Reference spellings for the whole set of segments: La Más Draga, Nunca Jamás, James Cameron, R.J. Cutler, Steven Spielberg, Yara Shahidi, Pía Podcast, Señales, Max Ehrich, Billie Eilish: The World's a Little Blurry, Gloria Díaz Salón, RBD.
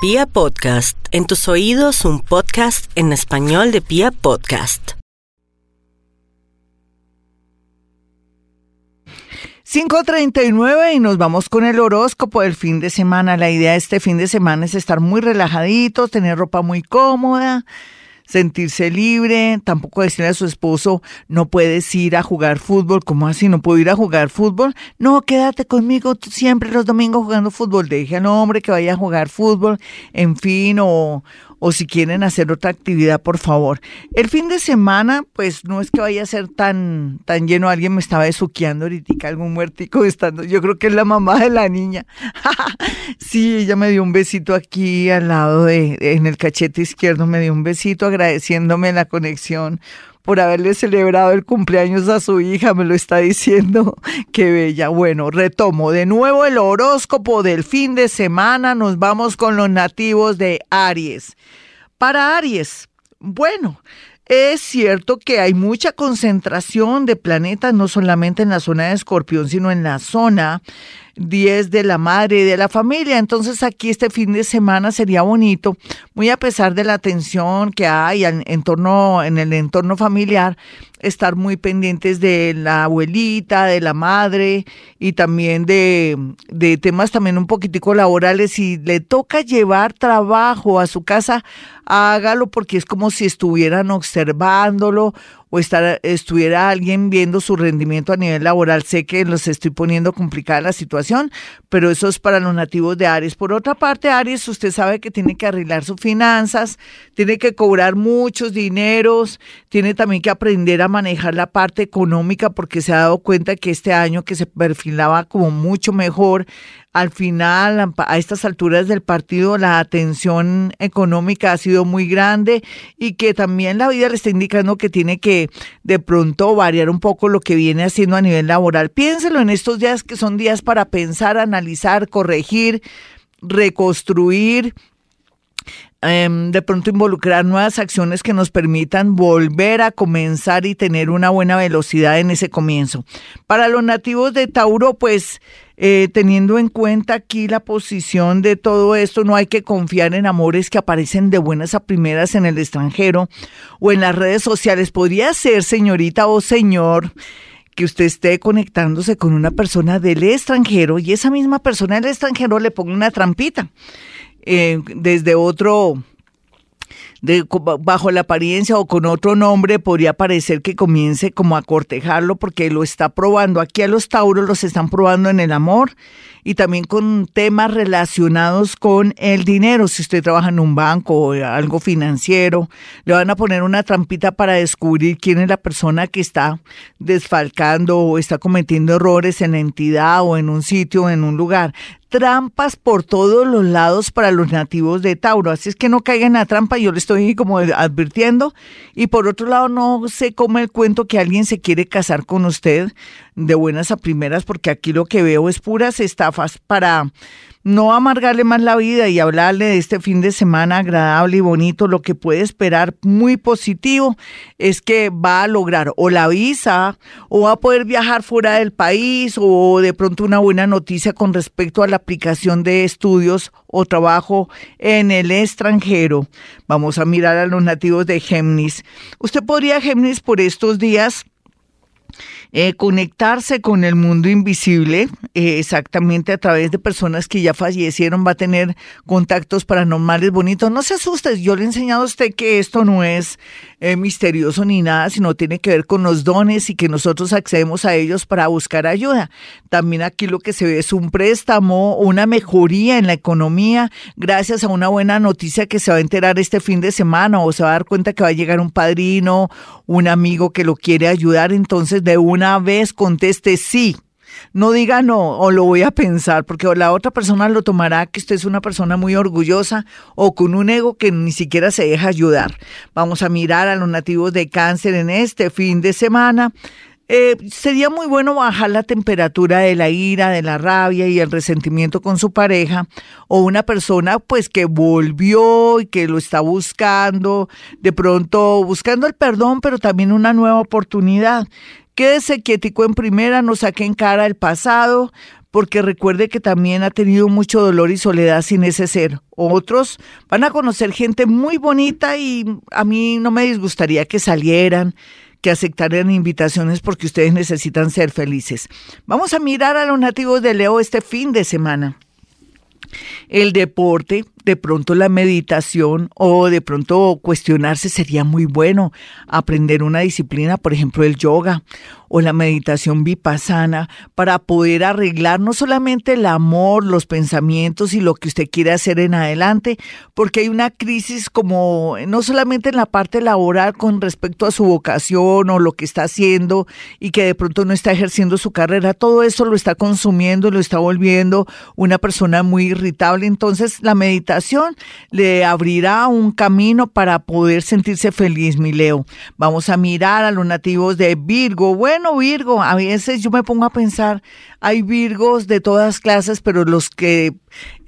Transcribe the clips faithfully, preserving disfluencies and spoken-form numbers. Pía Podcast, en tus oídos un podcast en español de Pía Podcast. cinco treinta y nueve y nos vamos con el horóscopo del fin de semana. La idea de este fin de semana es estar muy relajaditos, tener ropa muy cómoda, sentirse libre, tampoco decirle a su esposo, no puedes ir a jugar fútbol. ¿Cómo así? ¿No puedo ir a jugar fútbol? No, quédate conmigo tú siempre los domingos jugando fútbol. Deje al hombre que vaya a jugar fútbol, en fin, o, o si quieren hacer otra actividad, por favor. El fin de semana, pues no es que vaya a ser tan, tan lleno. Alguien me estaba besuqueando ahorita, algún muertico estando. Yo creo que es la mamá de la niña. Sí, ella me dio un besito aquí al lado, de, en el cachete izquierdo me dio un besito agradeciéndome la conexión por haberle celebrado el cumpleaños a su hija, me lo está diciendo. Qué bella. Bueno, retomo de nuevo el horóscopo del fin de semana. Nos vamos con los nativos de Aries. Para Aries, bueno, es cierto que hay mucha concentración de planetas, no solamente en la zona de Escorpión, sino en la zona diez de la madre y de la familia. Entonces aquí este fin de semana sería bonito, muy a pesar de la tensión que hay en, en, torno, en el entorno familiar, estar muy pendientes de la abuelita, de la madre y también de, de temas también un poquitico laborales. Si le toca llevar trabajo a su casa, hágalo porque es como si estuvieran observándolo o estar, estuviera alguien viendo su rendimiento a nivel laboral. Sé que los estoy poniendo complicada la situación, pero eso es para los nativos de Aries. Por otra parte, Aries, usted sabe que tiene que arreglar sus finanzas, tiene que cobrar muchos dineros, tiene también que aprender a manejar la parte económica porque se ha dado cuenta que este año que se perfilaba como mucho mejor, al final, a estas alturas del partido, la atención económica ha sido muy grande y que también la vida le está indicando que tiene que de pronto variar un poco lo que viene haciendo a nivel laboral. Piénselo en estos días que son días para pensar, analizar, corregir, reconstruir. De pronto involucrar nuevas acciones que nos permitan volver a comenzar y tener una buena velocidad en ese comienzo. Para los nativos de Tauro, pues eh, teniendo en cuenta aquí la posición de todo esto, no hay que confiar en amores que aparecen de buenas a primeras en el extranjero o en las redes sociales. Podría ser, señorita o señor, que usted esté conectándose con una persona del extranjero y esa misma persona del extranjero le ponga una trampita. Eh, desde otro, de, bajo la apariencia o con otro nombre, podría parecer que comience como a cortejarlo porque lo está probando. Aquí a los Tauros los están probando en el amor y también con temas relacionados con el dinero. Si usted trabaja en un banco o algo financiero, le van a poner una trampita para descubrir quién es la persona que está desfalcando o está cometiendo errores en la entidad o en un sitio o en un lugar. Trampas por todos los lados para los nativos de Tauro, así es que no caigan a trampa, yo le estoy como advirtiendo. Y por otro lado, no se come el cuento que alguien se quiere casar con usted de buenas a primeras, porque aquí lo que veo es puras estafas para no amargarle más la vida y hablarle de este fin de semana agradable y bonito. Lo que puede esperar muy positivo es que va a lograr o la visa o va a poder viajar fuera del país o de pronto una buena noticia con respecto a la aplicación de estudios o trabajo en el extranjero. Vamos a mirar a los nativos de Géminis. Usted podría, Géminis, por estos días Eh, conectarse con el mundo invisible, eh, exactamente a través de personas que ya fallecieron. Va a tener contactos paranormales bonitos. No se asuste, yo le he enseñado a usted que esto no es eh, misterioso ni nada, sino tiene que ver con los dones y que nosotros accedemos a ellos para buscar ayuda. También aquí lo que se ve es un préstamo, una mejoría en la economía, gracias a una buena noticia que se va a enterar este fin de semana o se va a dar cuenta que va a llegar un padrino, un amigo que lo quiere ayudar. Entonces, de una Una vez conteste sí, no diga no o lo voy a pensar, porque la otra persona lo tomará que usted es una persona muy orgullosa o con un ego que ni siquiera se deja ayudar. Vamos a mirar a los nativos de Cáncer en este fin de semana. Eh, sería muy bueno bajar la temperatura de la ira, de la rabia y el resentimiento con su pareja o una persona pues que volvió y que lo está buscando, de pronto buscando el perdón, pero también una nueva oportunidad. Quédese quietico en primera, no saquen cara el pasado, porque recuerde que también ha tenido mucho dolor y soledad sin ese ser. Otros van a conocer gente muy bonita y a mí no me disgustaría que salieran, que aceptaran invitaciones porque ustedes necesitan ser felices. Vamos a mirar a los nativos de Leo este fin de semana. El deporte, de pronto la meditación o de pronto cuestionarse sería muy bueno. Aprender una disciplina, por ejemplo el yoga o la meditación vipassana, para poder arreglar no solamente el amor, los pensamientos y lo que usted quiere hacer en adelante, porque hay una crisis como no solamente en la parte laboral con respecto a su vocación o lo que está haciendo y que de pronto no está ejerciendo su carrera. Todo eso lo está consumiendo, lo está volviendo una persona muy irritable. Entonces la meditación le abrirá un camino para poder sentirse feliz, mi Leo. Vamos a mirar a los nativos de Virgo. Bueno, Virgo, a veces yo me pongo a pensar, hay Virgos de todas clases, pero los que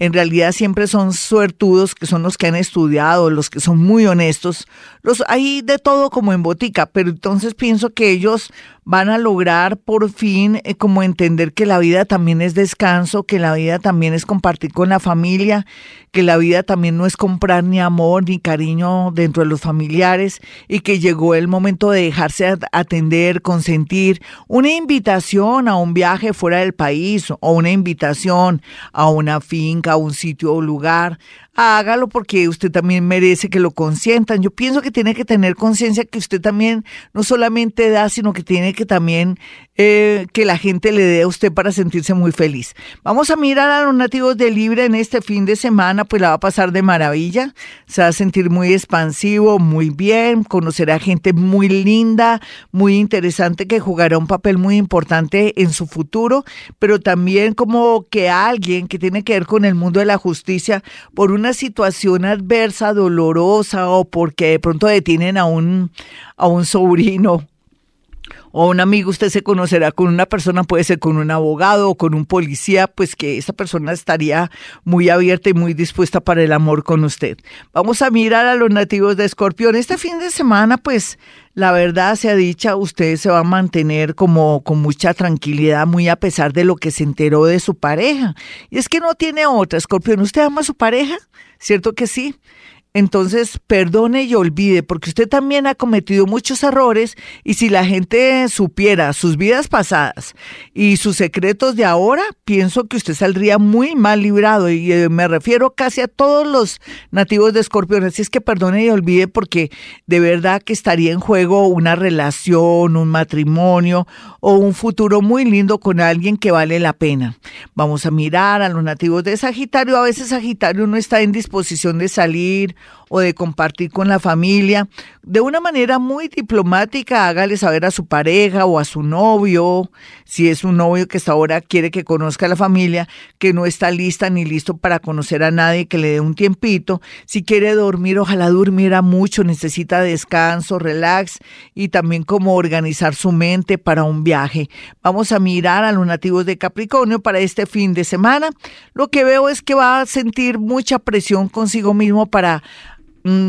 en realidad siempre son suertudos, que son los que han estudiado, los que son muy honestos, los hay de todo como en botica, pero entonces pienso que ellos van a lograr por fin eh, como entender que la vida también es descanso, que la vida también es compartir con la familia, que la vida también no es comprar ni amor ni cariño dentro de los familiares y que llegó el momento de dejarse atender, consentir. Una invitación a un viaje fuera del país o una invitación a una finca, un sitio o lugar, hágalo porque usted también merece que lo consientan. Yo pienso que tiene que tener conciencia que usted también no solamente da, sino que tiene que también eh, que la gente le dé a usted para sentirse muy feliz. Vamos a mirar a los nativos de Libra en este fin de semana, pues la va a pasar de maravilla, se va a sentir muy expansivo, muy bien, conocerá gente muy linda, muy interesante que jugará un papel muy importante en su futuro, pero también como que alguien que tiene que ver con el mundo de la justicia por una situación adversa, dolorosa o porque de pronto detienen a un, a un sobrino o un amigo. Usted se conocerá con una persona, puede ser con un abogado o con un policía, pues que esa persona estaría muy abierta y muy dispuesta para el amor con usted. Vamos a mirar a los nativos de Escorpión. Este fin de semana, pues, la verdad sea dicha, usted se va a mantener como con mucha tranquilidad, muy a pesar de lo que se enteró de su pareja. Y es que no tiene otra, Escorpión. ¿Usted ama a su pareja? ¿Cierto que sí? Entonces, perdone y olvide, porque usted también ha cometido muchos errores y si la gente supiera sus vidas pasadas y sus secretos de ahora, pienso que usted saldría muy mal librado y me refiero casi a todos los nativos de Escorpión. Así es que perdone y olvide porque de verdad que estaría en juego una relación, un matrimonio o un futuro muy lindo con alguien que vale la pena. Vamos a mirar a los nativos de Sagitario. A veces Sagitario no está en disposición de salir o de compartir con la familia. De una manera muy diplomática, hágale saber a su pareja o a su novio, si es un novio que hasta ahora quiere que conozca a la familia, que no está lista ni listo para conocer a nadie, que le dé un tiempito. Si quiere dormir, ojalá durmiera mucho, necesita descanso, relax y también como organizar su mente para un viaje. Vamos a mirar a los nativos de Capricornio para este fin de semana. Lo que veo es que va a sentir mucha presión consigo mismo para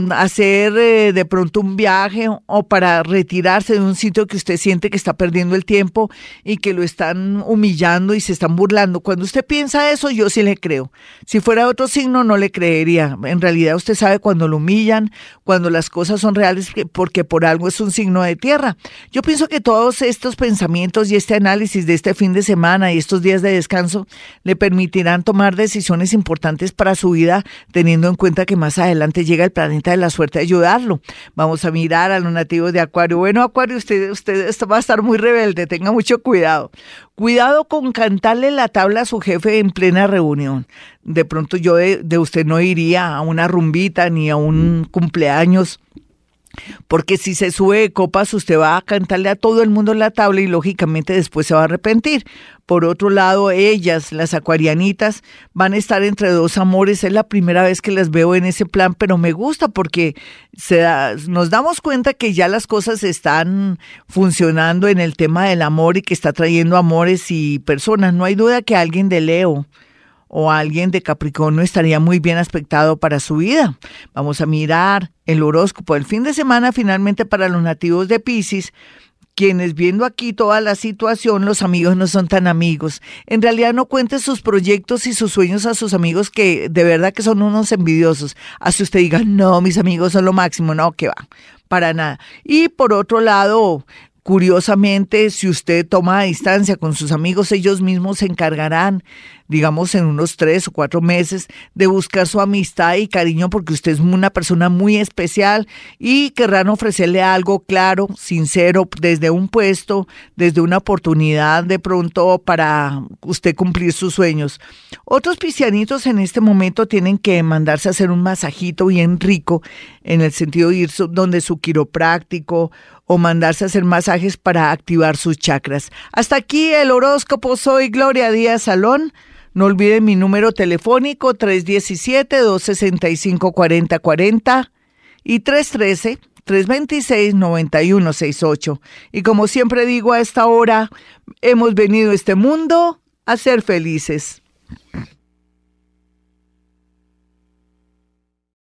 hacer eh, de pronto un viaje o para retirarse de un sitio que usted siente que está perdiendo el tiempo y que lo están humillando y se están burlando. Cuando usted piensa eso, yo sí le creo. Si fuera otro signo, no le creería. En realidad, usted sabe cuando lo humillan, cuando las cosas son reales, porque por algo es un signo de tierra. Yo pienso que todos estos pensamientos y este análisis de este fin de semana y estos días de descanso le permitirán tomar decisiones importantes para su vida, teniendo en cuenta que más adelante llega el planeta de la suerte de ayudarlo. Vamos a mirar a los nativos de Acuario. Bueno, Acuario, usted, usted va a estar muy rebelde, tenga mucho cuidado. Cuidado con cantarle la tabla a su jefe en plena reunión. De pronto yo de, de usted no iría a una rumbita ni a un cumpleaños, porque si se sube de copas, usted va a cantarle a todo el mundo la tabla y lógicamente después se va a arrepentir. Por otro lado, ellas, las acuarianitas, van a estar entre dos amores. Es la primera vez que las veo en ese plan, pero me gusta porque se da, nos damos cuenta que ya las cosas están funcionando en el tema del amor y que está trayendo amores y personas. No hay duda que alguien de Leo o alguien de Capricornio estaría muy bien aspectado para su vida. Vamos a mirar el horóscopo del fin de semana finalmente para los nativos de Piscis, quienes viendo aquí toda la situación, los amigos no son tan amigos. En realidad no cuenten sus proyectos y sus sueños a sus amigos, que de verdad que son unos envidiosos. Así usted diga, no, mis amigos son lo máximo, no, que va, para nada. Y por otro lado, curiosamente, si usted toma distancia con sus amigos, ellos mismos se encargarán, digamos, en unos tres o cuatro meses, de buscar su amistad y cariño, porque usted es una persona muy especial y querrán ofrecerle algo claro, sincero, desde un puesto, desde una oportunidad de pronto para usted cumplir sus sueños. Otros piscianitos en este momento tienen que mandarse a hacer un masajito bien rico, en el sentido de ir donde su quiropráctico, o mandarse a hacer masajes para activar sus chakras. Hasta aquí el horóscopo. Soy Gloria Díaz Salón. No olviden mi número telefónico tres diecisiete, dos sesenta y cinco, cuarenta cuarenta y tres trece, tres veintiséis, noventa y uno sesenta y ocho. Y como siempre digo a esta hora, hemos venido a este mundo a ser felices.